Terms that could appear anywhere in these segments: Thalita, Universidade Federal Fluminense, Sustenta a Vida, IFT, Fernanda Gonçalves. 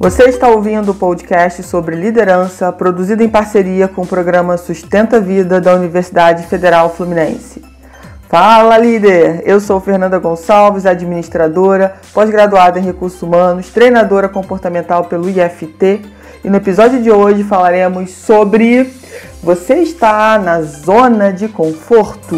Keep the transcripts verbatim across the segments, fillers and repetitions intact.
Você está ouvindo o podcast sobre liderança, produzido em parceria com o programa Sustenta a Vida da Universidade Federal Fluminense. Fala, líder! Eu sou Fernanda Gonçalves, administradora, pós-graduada em Recursos Humanos, treinadora comportamental pelo I F T, e no episódio de hoje falaremos sobre: você está na zona de conforto?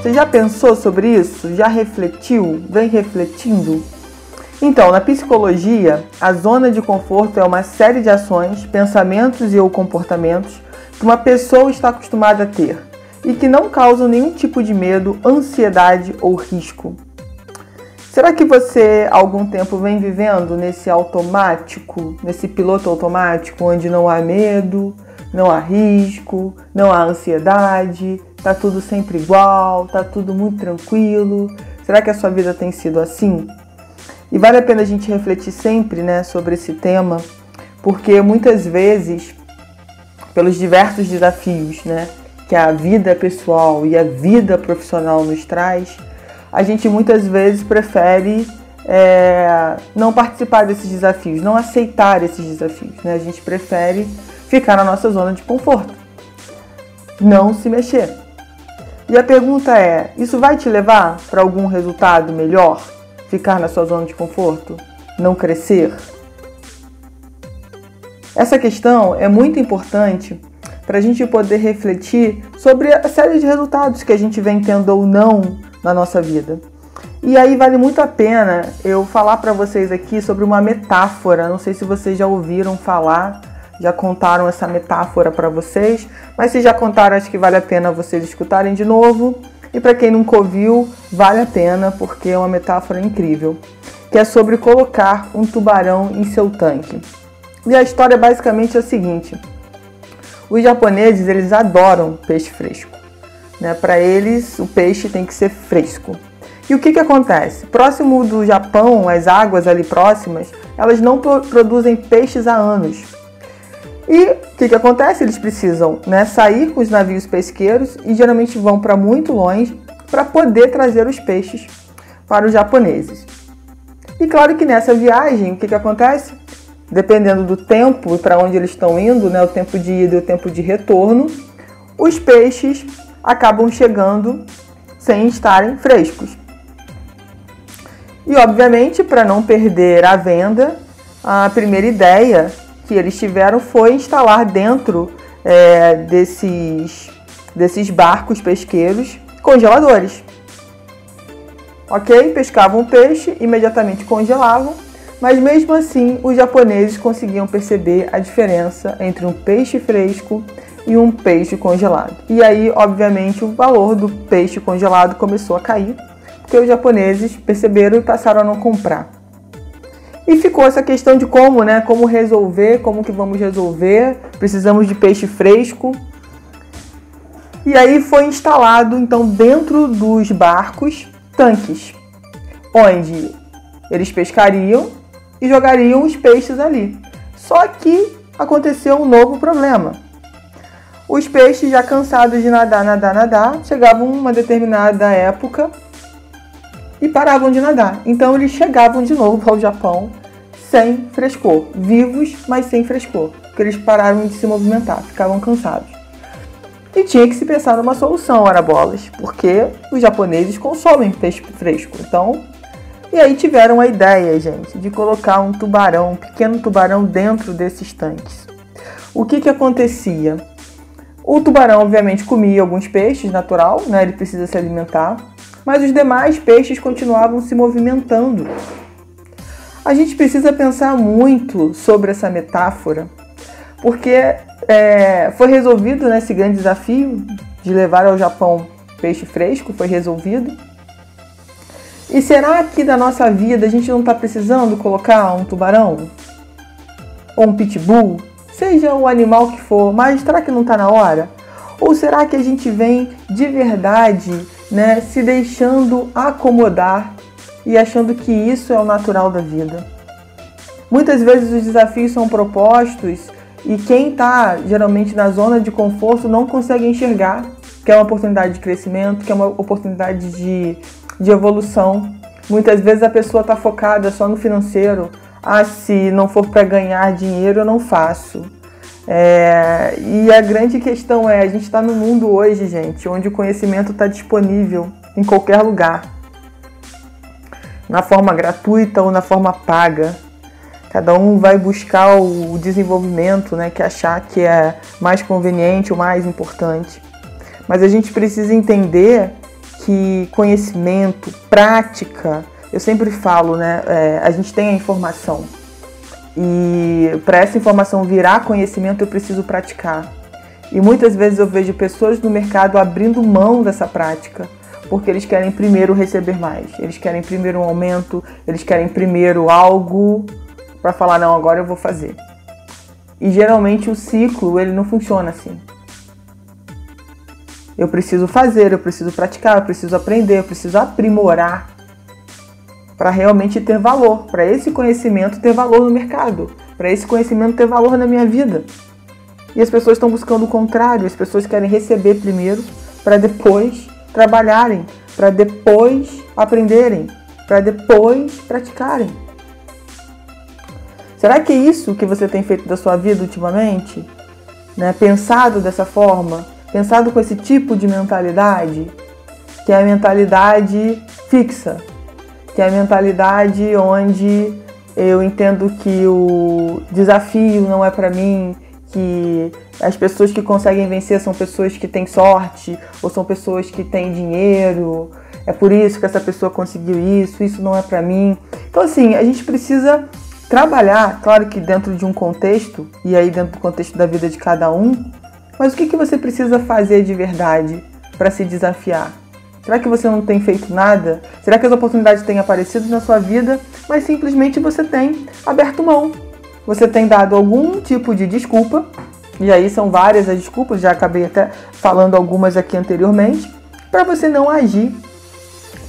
Você já pensou sobre isso? Já refletiu? Vem refletindo? Então, na psicologia, a zona de conforto é uma série de ações, pensamentos e ou comportamentos que uma pessoa está acostumada a ter e que não causam nenhum tipo de medo, ansiedade ou risco. Será que você, há algum tempo, vem vivendo nesse automático, nesse piloto automático, onde não há medo, não há risco, não há ansiedade? Tá tudo sempre igual, tá tudo muito tranquilo. Será que a sua vida tem sido assim? E vale a pena a gente refletir sempre, né, sobre esse tema, porque muitas vezes, pelos diversos desafios, né, que a vida pessoal e a vida profissional nos traz, a gente muitas vezes prefere é, não participar desses desafios, não aceitar esses desafios, né? A gente prefere ficar na nossa zona de conforto, não se mexer. E a pergunta é: isso vai te levar para algum resultado melhor? Ficar na sua zona de conforto? Não crescer? Essa questão é muito importante para a gente poder refletir sobre a série de resultados que a gente vem tendo ou não na nossa vida. E aí vale muito a pena eu falar para vocês aqui sobre uma metáfora. Não sei se vocês já ouviram falar, já contaram essa metáfora para vocês, mas se já contaram, acho que vale a pena vocês escutarem de novo. E para quem nunca ouviu, vale a pena, porque é uma metáfora incrível, que é sobre colocar um tubarão em seu tanque. E a história basicamente é a seguinte: os japoneses, eles adoram peixe fresco, né? Para eles, o peixe tem que ser fresco. E o que que acontece? Próximo do Japão, as águas ali próximas, elas não pro- produzem peixes há anos. E o que que acontece? Eles precisam, né, sair com os navios pesqueiros e geralmente vão para muito longe para poder trazer os peixes para os japoneses. E claro que nessa viagem, o que que acontece? Dependendo do tempo e para onde eles estão indo, né, o tempo de ida e o tempo de retorno, os peixes acabam chegando sem estarem frescos. E obviamente, para não perder a venda, a primeira ideia que eles tiveram foi instalar dentro é, desses, desses barcos pesqueiros congeladores. Ok? Pescavam peixe, imediatamente congelavam, mas mesmo assim os japoneses conseguiam perceber a diferença entre um peixe fresco e um peixe congelado. E aí, obviamente, o valor do peixe congelado começou a cair, porque os japoneses perceberam e passaram a não comprar. E ficou essa questão de como, né? Como resolver, como que vamos resolver? Precisamos de peixe fresco. E aí foi instalado, então, dentro dos barcos, tanques, onde eles pescariam e jogariam os peixes ali. Só que aconteceu um novo problema. Os peixes, já cansados de nadar, nadar, nadar, chegavam a uma determinada época e paravam de nadar. Então eles chegavam de novo ao Japão sem frescor, vivos, mas sem frescor, porque eles pararam de se movimentar, ficavam cansados. E tinha que se pensar numa solução, ora bolas, porque os japoneses consomem peixe fresco. Então, e aí tiveram a ideia, gente, de colocar um tubarão, um pequeno tubarão dentro desses tanques. O que que acontecia? O tubarão, obviamente, comia alguns peixes, natural, né? Ele precisa se alimentar, mas os demais peixes continuavam se movimentando. A gente precisa pensar muito sobre essa metáfora, porque é, foi resolvido, né, esse grande desafio de levar ao Japão peixe fresco, foi resolvido. E será que na nossa vida a gente não está precisando colocar um tubarão? Ou um pitbull? Seja o animal que for, mas será que não está na hora? Ou será que a gente vem de verdade, né, se deixando acomodar e achando que isso é o natural da vida? Muitas vezes os desafios são propostos e quem está geralmente na zona de conforto não consegue enxergar que é uma oportunidade de crescimento, que é uma oportunidade de de evolução. Muitas vezes a pessoa está focada só no financeiro. Ah, se não for para ganhar dinheiro, eu não faço. É, e a grande questão é, a gente está num mundo hoje, gente, onde o conhecimento está disponível em qualquer lugar, na forma gratuita ou na forma paga. Cada um vai buscar o desenvolvimento, né, que achar que é mais conveniente ou mais importante. Mas a gente precisa entender que conhecimento, prática, eu sempre falo, né, é, a gente tem a informação. E para essa informação virar conhecimento, eu preciso praticar. E muitas vezes eu vejo pessoas no mercado abrindo mão dessa prática, porque eles querem primeiro receber mais, eles querem primeiro um aumento, eles querem primeiro algo para falar, não, agora eu vou fazer. E geralmente o ciclo, ele não funciona assim. Eu preciso fazer, eu preciso praticar, eu preciso aprender, eu preciso aprimorar para realmente ter valor, para esse conhecimento ter valor no mercado, para esse conhecimento ter valor na minha vida. E as pessoas estão buscando o contrário, as pessoas querem receber primeiro para depois trabalharem, para depois aprenderem, para depois praticarem. Será que é isso que você tem feito da sua vida ultimamente? Né? Pensado dessa forma? Pensado com esse tipo de mentalidade? Que é a mentalidade fixa. Que é a mentalidade onde eu entendo que o desafio não é para mim, que as pessoas que conseguem vencer são pessoas que têm sorte, ou são pessoas que têm dinheiro, é por isso que essa pessoa conseguiu isso, isso não é para mim. Então assim, a gente precisa trabalhar, claro que dentro de um contexto, e aí dentro do contexto da vida de cada um, mas o que, que você precisa fazer de verdade para se desafiar? Será que você não tem feito nada? Será que as oportunidades têm aparecido na sua vida, mas simplesmente você tem aberto mão? Você tem dado algum tipo de desculpa, e aí são várias as desculpas, já acabei até falando algumas aqui anteriormente, para você não agir,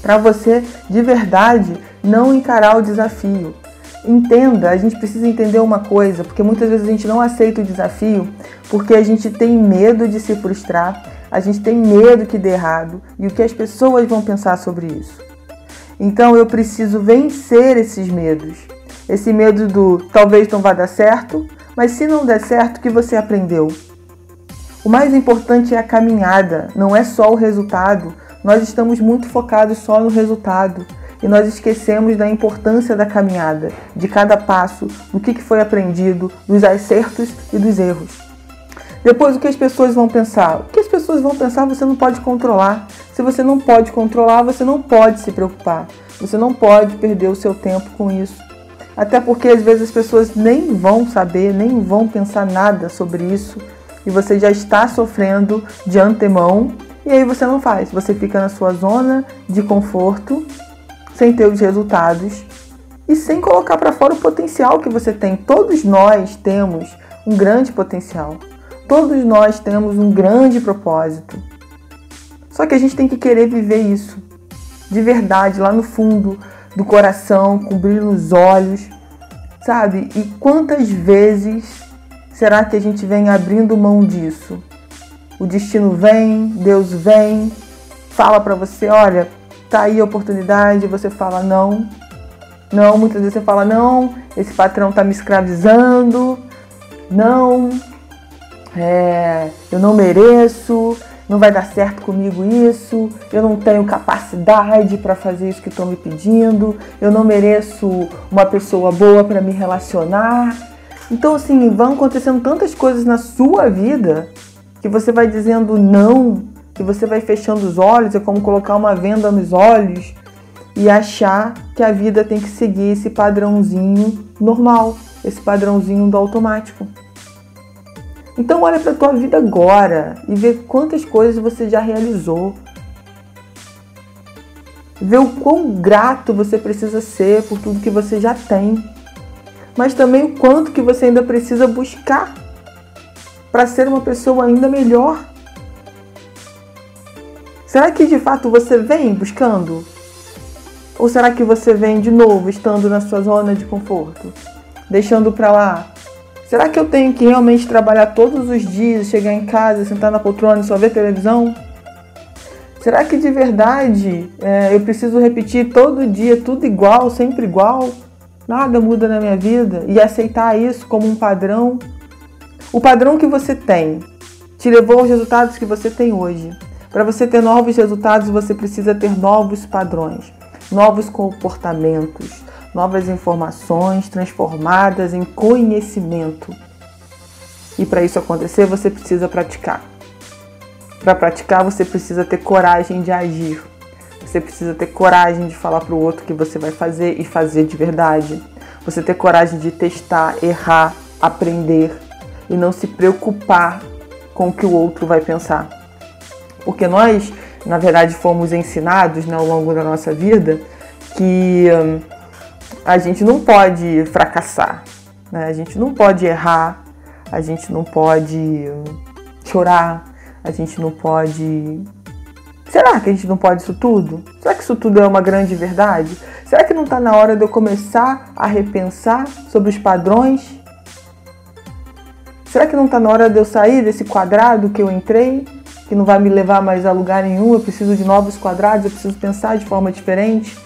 para você de verdade não encarar o desafio. Entenda, a gente precisa entender uma coisa, porque muitas vezes a gente não aceita o desafio porque a gente tem medo de se frustrar, a gente tem medo que dê errado e o que as pessoas vão pensar sobre isso. Então eu preciso vencer esses medos, esse medo do talvez não vá dar certo, mas se não der certo, o que você aprendeu? O mais importante é a caminhada, não é só o resultado. Nós estamos muito focados só no resultado. E nós esquecemos da importância da caminhada, de cada passo, do que foi aprendido, dos acertos e dos erros. Depois, o que as pessoas vão pensar? O que as pessoas vão pensar você não pode controlar. Se você não pode controlar, você não pode se preocupar. Você não pode perder o seu tempo com isso. Até porque, às vezes, as pessoas nem vão saber, nem vão pensar nada sobre isso. E você já está sofrendo de antemão. E aí você não faz. Você fica na sua zona de conforto, sem ter os resultados e sem colocar para fora o potencial que você tem. Todos nós temos um grande potencial. Todos nós temos um grande propósito. Só que a gente tem que querer viver isso. De verdade, lá no fundo do coração, com brilho nos olhos. Sabe? E quantas vezes será que a gente vem abrindo mão disso? O destino vem, Deus vem, fala para você, olha, tá aí a oportunidade, você fala não, não, muitas vezes você fala não, esse patrão tá me escravizando, não, é, eu não mereço, não vai dar certo comigo isso, eu não tenho capacidade para fazer isso que estão me pedindo, eu não mereço uma pessoa boa para me relacionar. Então assim, vão acontecendo tantas coisas na sua vida que você vai dizendo não, que você vai fechando os olhos, é como colocar uma venda nos olhos e achar que a vida tem que seguir esse padrãozinho normal, esse padrãozinho do automático. Então olha para a tua vida agora e vê quantas coisas você já realizou. Vê o quão grato você precisa ser por tudo que você já tem, mas também o quanto que você ainda precisa buscar para ser uma pessoa ainda melhor. Será que de fato você vem buscando? Ou será que você vem de novo estando na sua zona de conforto? Deixando pra lá? Será que eu tenho que realmente trabalhar todos os dias, chegar em casa, sentar na poltrona e só ver televisão? Será que de verdade é, eu preciso repetir todo dia tudo igual, sempre igual? Nada muda na minha vida? E aceitar isso como um padrão? O padrão que você tem te levou aos resultados que você tem hoje. Para você ter novos resultados, você precisa ter novos padrões, novos comportamentos, novas informações transformadas em conhecimento. E para isso acontecer, você precisa praticar. Para praticar, você precisa ter coragem de agir. Você precisa ter coragem de falar para o outro que você vai fazer e fazer de verdade. Você ter coragem de testar, errar, aprender e não se preocupar com o que o outro vai pensar. Porque nós, na verdade, fomos ensinados, né, ao longo da nossa vida que hum, a gente não pode fracassar, né? A gente não pode errar, a gente não pode hum, chorar. A gente não pode... Será que a gente não pode isso tudo? Será que isso tudo é uma grande verdade? Será que não está na hora de eu começar a repensar sobre os padrões? Será que não está na hora de eu sair desse quadrado que eu entrei, que não vai me levar mais a lugar nenhum? Eu preciso de novos quadrados, eu preciso pensar de forma diferente.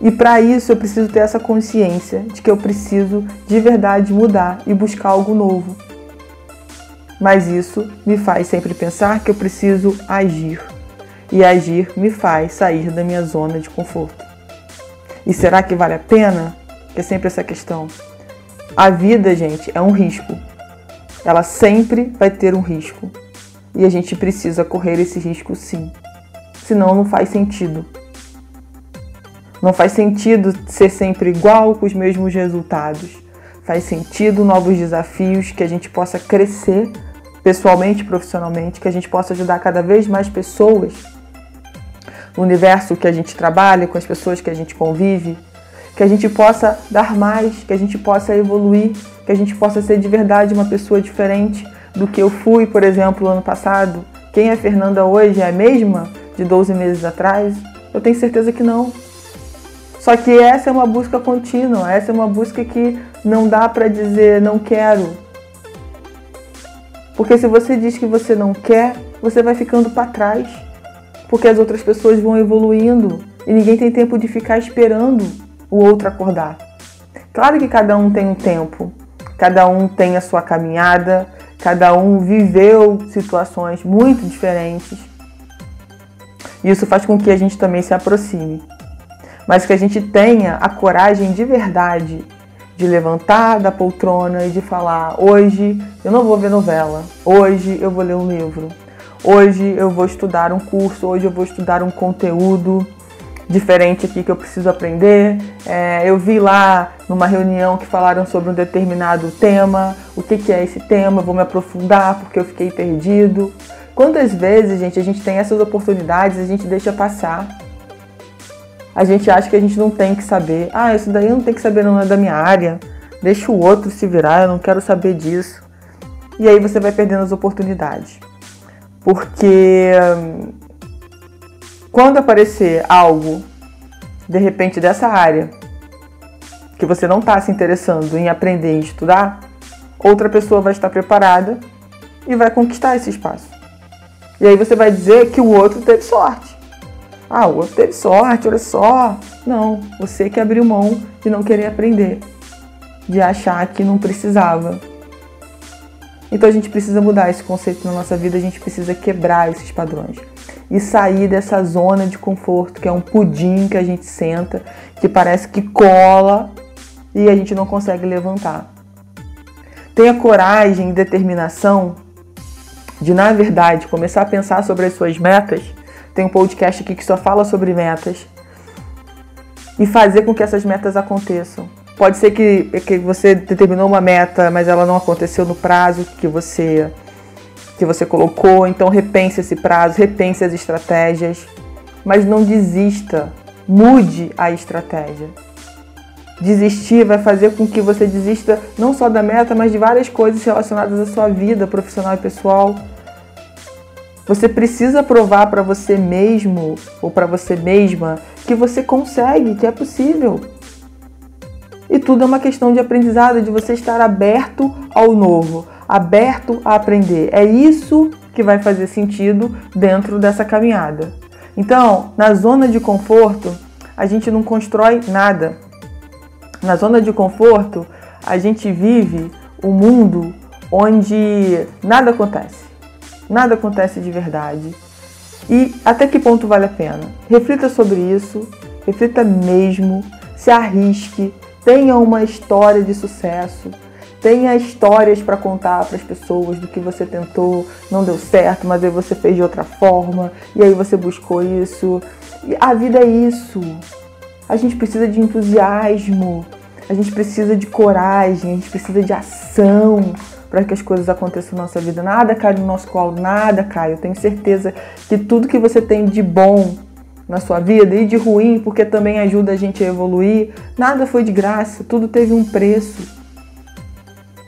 E para isso eu preciso ter essa consciência de que eu preciso de verdade mudar e buscar algo novo. Mas isso me faz sempre pensar que eu preciso agir. E agir me faz sair da minha zona de conforto. E será que vale a pena? É sempre essa questão. A vida, gente, é um risco. Ela sempre vai ter um risco. E a gente precisa correr esse risco, sim. Senão não faz sentido. Não faz sentido ser sempre igual, com os mesmos resultados. Faz sentido novos desafios, que a gente possa crescer pessoalmente, profissionalmente, que a gente possa ajudar cada vez mais pessoas no universo que a gente trabalha, com as pessoas que a gente convive, que a gente possa dar mais, que a gente possa evoluir, que a gente possa ser de verdade uma pessoa diferente do que eu fui, por exemplo, ano passado. Quem é Fernanda hoje é a mesma de doze meses atrás? Eu tenho certeza que não. Só que essa é uma busca contínua, essa é uma busca que não dá para dizer não quero. Porque se você diz que você não quer, você vai ficando para trás. Porque as outras pessoas vão evoluindo e ninguém tem tempo de ficar esperando o outro acordar. Claro que cada um tem um tempo, cada um tem a sua caminhada, cada um viveu situações muito diferentes. Isso faz com que a gente também se aproxime. Mas que a gente tenha a coragem de verdade de levantar da poltrona e de falar: hoje eu não vou ver novela, hoje eu vou ler um livro, hoje eu vou estudar um curso, hoje eu vou estudar um conteúdo diferente aqui que eu preciso aprender. É, eu vi lá numa reunião que falaram sobre um determinado tema, o que, que é esse tema, eu vou me aprofundar porque eu fiquei perdido. Quantas vezes, gente, a gente tem essas oportunidades e a gente deixa passar? A gente acha que a gente não tem que saber. Ah, isso daí eu não tenho que saber, não é da minha área. Deixa o outro se virar, eu não quero saber disso. E aí você vai perdendo as oportunidades. Porque quando aparecer algo, de repente, dessa área, que você não está se interessando em aprender e estudar, outra pessoa vai estar preparada e vai conquistar esse espaço. E aí você vai dizer que o outro teve sorte. Ah, o outro teve sorte, olha só. Não, você que abriu mão de não querer aprender, de achar que não precisava. Então a gente precisa mudar esse conceito na nossa vida, a gente precisa quebrar esses padrões e sair dessa zona de conforto, que é um pudim que a gente senta, que parece que cola e a gente não consegue levantar. Tenha coragem e determinação de, na verdade, começar a pensar sobre as suas metas. Tem um podcast aqui que só fala sobre metas. E fazer com que essas metas aconteçam. Pode ser que, que você determinou uma meta, mas ela não aconteceu no prazo que você, que você colocou. Então repense esse prazo, repense as estratégias. Mas não desista. Mude a estratégia. Desistir vai fazer com que você desista não só da meta, mas de várias coisas relacionadas à sua vida profissional e pessoal. Você precisa provar para você mesmo ou para você mesma que você consegue, que é possível. E tudo é uma questão de aprendizado, de você estar aberto ao novo, aberto a aprender. É isso que vai fazer sentido dentro dessa caminhada. Então, na zona de conforto, a gente não constrói nada. Na zona de conforto, a gente vive um mundo onde nada acontece. Nada acontece de verdade. E até que ponto vale a pena? Reflita sobre isso, reflita mesmo, se arrisque, tenha uma história de sucesso, tenha histórias para contar para as pessoas do que você tentou, não deu certo, mas aí você fez de outra forma, e aí você buscou isso. E a vida é isso. A gente precisa de entusiasmo, a gente precisa de coragem, a gente precisa de ação para que as coisas aconteçam na nossa vida. Nada cai no nosso colo, nada cai. Eu tenho certeza que tudo que você tem de bom na sua vida e de ruim, porque também ajuda a gente a evoluir, nada foi de graça, tudo teve um preço.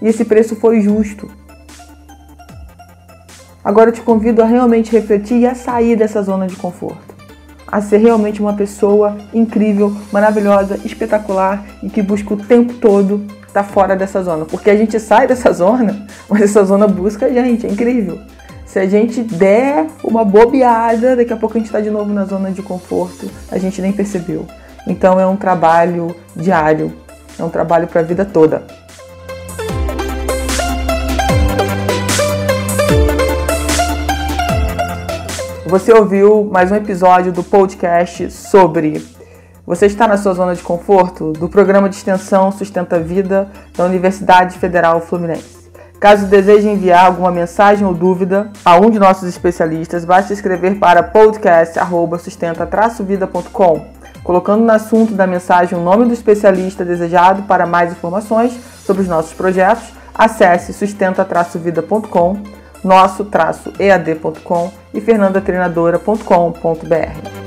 E esse preço foi justo. Agora eu te convido a realmente refletir e a sair dessa zona de conforto. A ser realmente uma pessoa incrível, maravilhosa, espetacular e que busca o tempo todo tá fora dessa zona, porque a gente sai dessa zona, mas essa zona busca a gente, é incrível. Se a gente der uma bobeada, daqui a pouco a gente está de novo na zona de conforto, a gente nem percebeu. Então é um trabalho diário, é um trabalho para a vida toda. Você ouviu mais um episódio do podcast sobre... Você está na sua zona de conforto? Do programa de extensão Sustenta a Vida da Universidade Federal Fluminense. Caso deseje enviar alguma mensagem ou dúvida a um de nossos especialistas, basta escrever para podcast arroba sustenta traço vida ponto com, colocando no assunto da mensagem o nome do especialista desejado. Para mais informações sobre os nossos projetos, acesse sustenta traço vida ponto com, nosso traço e a d ponto com e fernanda treinadora ponto com ponto b r.